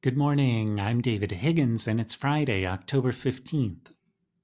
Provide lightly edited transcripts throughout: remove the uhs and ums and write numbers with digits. Good morning, I'm David Higgins, and it's Friday, October 15th.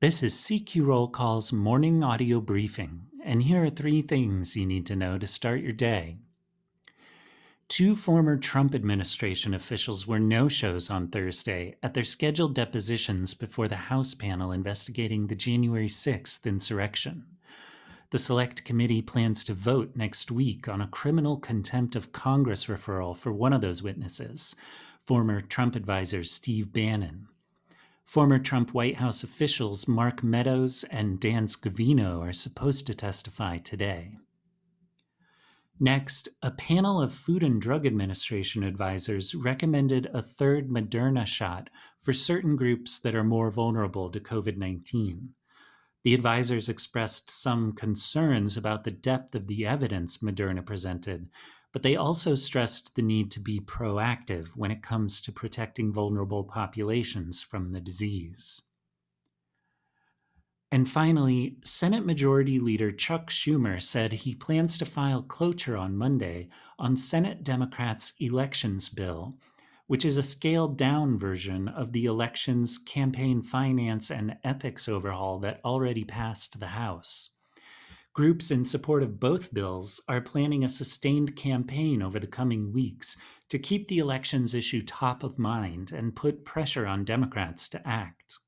This is CQ Roll Call's morning audio briefing, and here are three things you need to know to start your day. Two former Trump administration officials were no-shows on Thursday at their scheduled depositions before the House panel investigating the January 6th insurrection. The Select Committee plans to vote next week on a criminal contempt of Congress referral for one of those witnesses, former Trump advisor Steve Bannon. Former Trump White House officials Mark Meadows and Dan Scavino are supposed to testify today. Next, a panel of Food and Drug Administration advisors recommended a third Moderna shot for certain groups that are more vulnerable to COVID-19. The advisors expressed some concerns about the depth of the evidence Moderna presented, but they also stressed the need to be proactive when it comes to protecting vulnerable populations from the disease. And finally, Senate Majority Leader Chuck Schumer said he plans to file cloture on Monday on Senate Democrats' elections bill, which is a scaled-down version of the elections campaign finance and ethics overhaul that already passed the House. Groups in support of both bills are planning a sustained campaign over the coming weeks to keep the elections issue top of mind and put pressure on Democrats to act.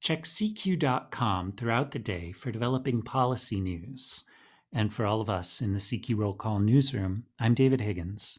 Check CQ.com throughout the day for developing policy news. And for all of us in the CQ Roll Call newsroom, I'm David Higgins.